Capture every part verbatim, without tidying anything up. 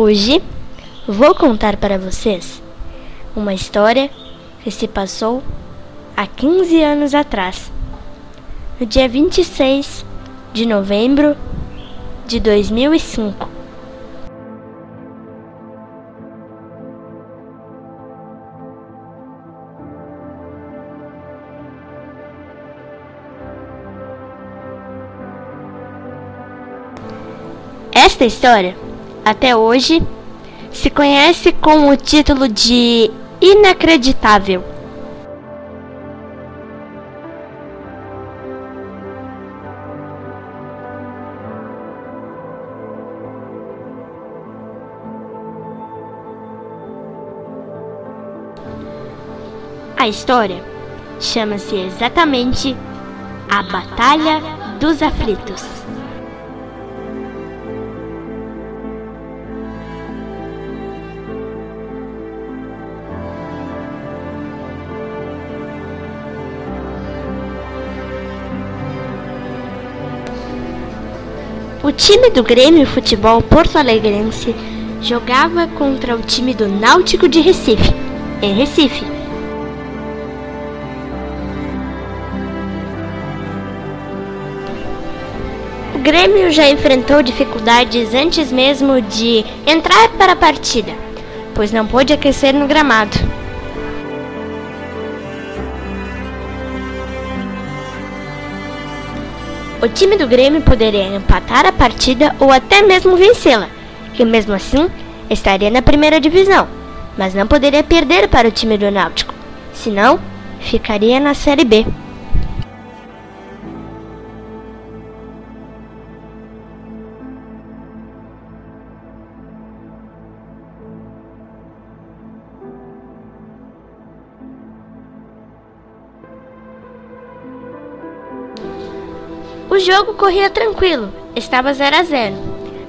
Hoje vou contar para vocês uma história que se passou há quinze anos atrás, no dia vinte e seis de novembro de dois mil e cinco. Esta história, até hoje, se conhece com o título de Inacreditável. A história chama-se exatamente A Batalha dos Aflitos. O time do Grêmio Futebol Porto-Alegrense jogava contra o time do Náutico de Recife, em Recife. O Grêmio já enfrentou dificuldades antes mesmo de entrar para a partida, pois não pôde aquecer no gramado. O time do Grêmio poderia empatar a partida ou até mesmo vencê-la, que mesmo assim estaria na primeira divisão, mas não poderia perder para o time do Náutico, senão ficaria na Série B. O jogo corria tranquilo, estava zero a zero,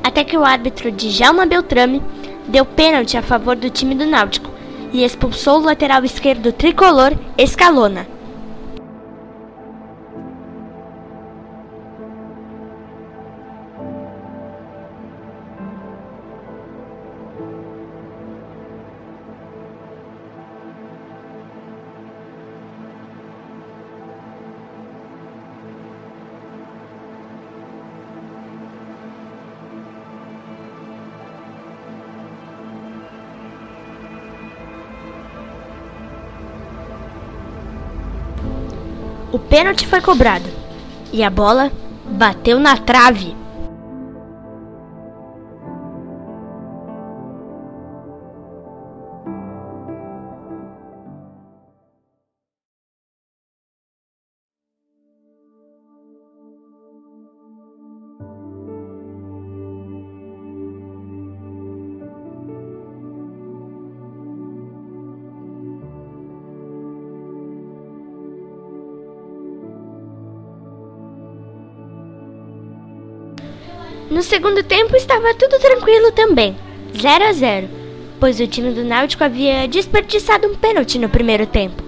até que o árbitro Djalma Beltrame deu pênalti a favor do time do Náutico e expulsou o lateral esquerdo tricolor Escalona. O pênalti foi cobrado e a bola bateu na trave. No segundo tempo estava tudo tranquilo também, zero a zero, pois o time do Náutico havia desperdiçado um pênalti no primeiro tempo.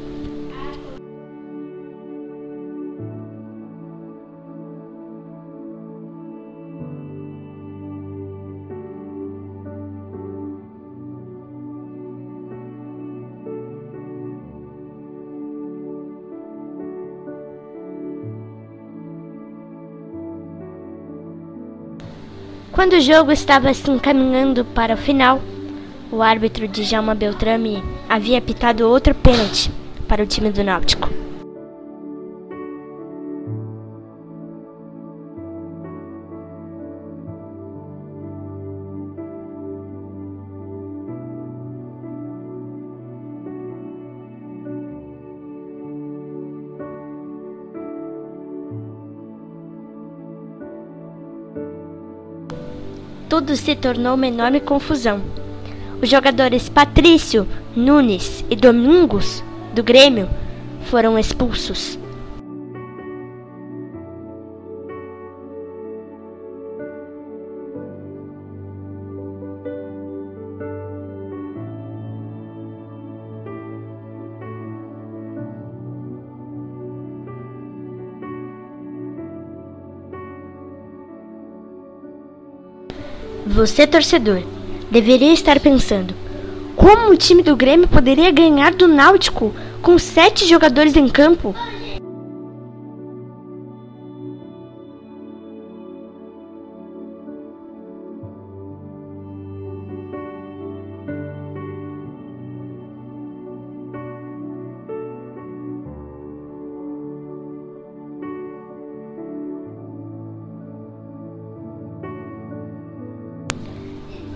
Quando o jogo estava se encaminhando para o final, o árbitro Djalma Beltrame havia apitado outro pênalti para o time do Náutico. Tudo se tornou uma enorme confusão. Os jogadores Patrício, Nunes e Domingos, do Grêmio, foram expulsos. Você, torcedor, deveria estar pensando: como o time do Grêmio poderia ganhar do Náutico com sete jogadores em campo?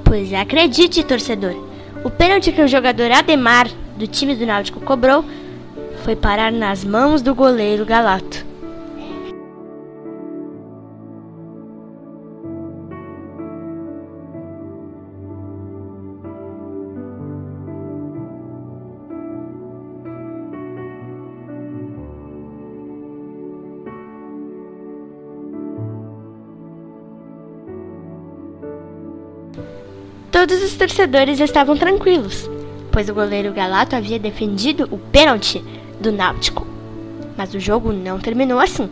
Pois acredite, torcedor, o pênalti que o jogador Ademar, do time do Náutico, cobrou foi parar nas mãos do goleiro Galato. Todos os torcedores estavam tranquilos, pois o goleiro Galato havia defendido o pênalti do Náutico. Mas o jogo não terminou assim.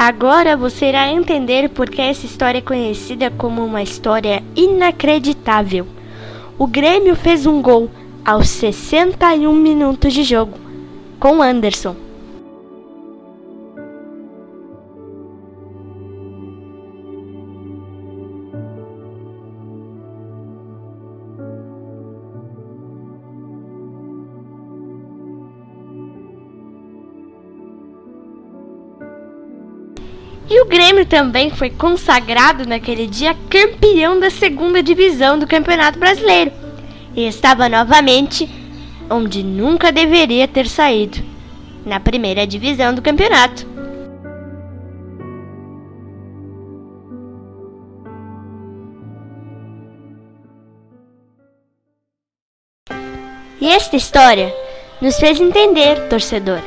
Agora você irá entender porque essa história é conhecida como uma história inacreditável. O Grêmio fez um gol aos sessenta e um minutos de jogo, com Anderson. E o Grêmio também foi consagrado naquele dia campeão da segunda divisão do Campeonato Brasileiro. E estava novamente onde nunca deveria ter saído, na primeira divisão do campeonato. E esta história nos fez entender, torcedor,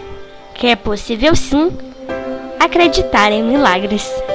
que é possível sim acreditar em milagres.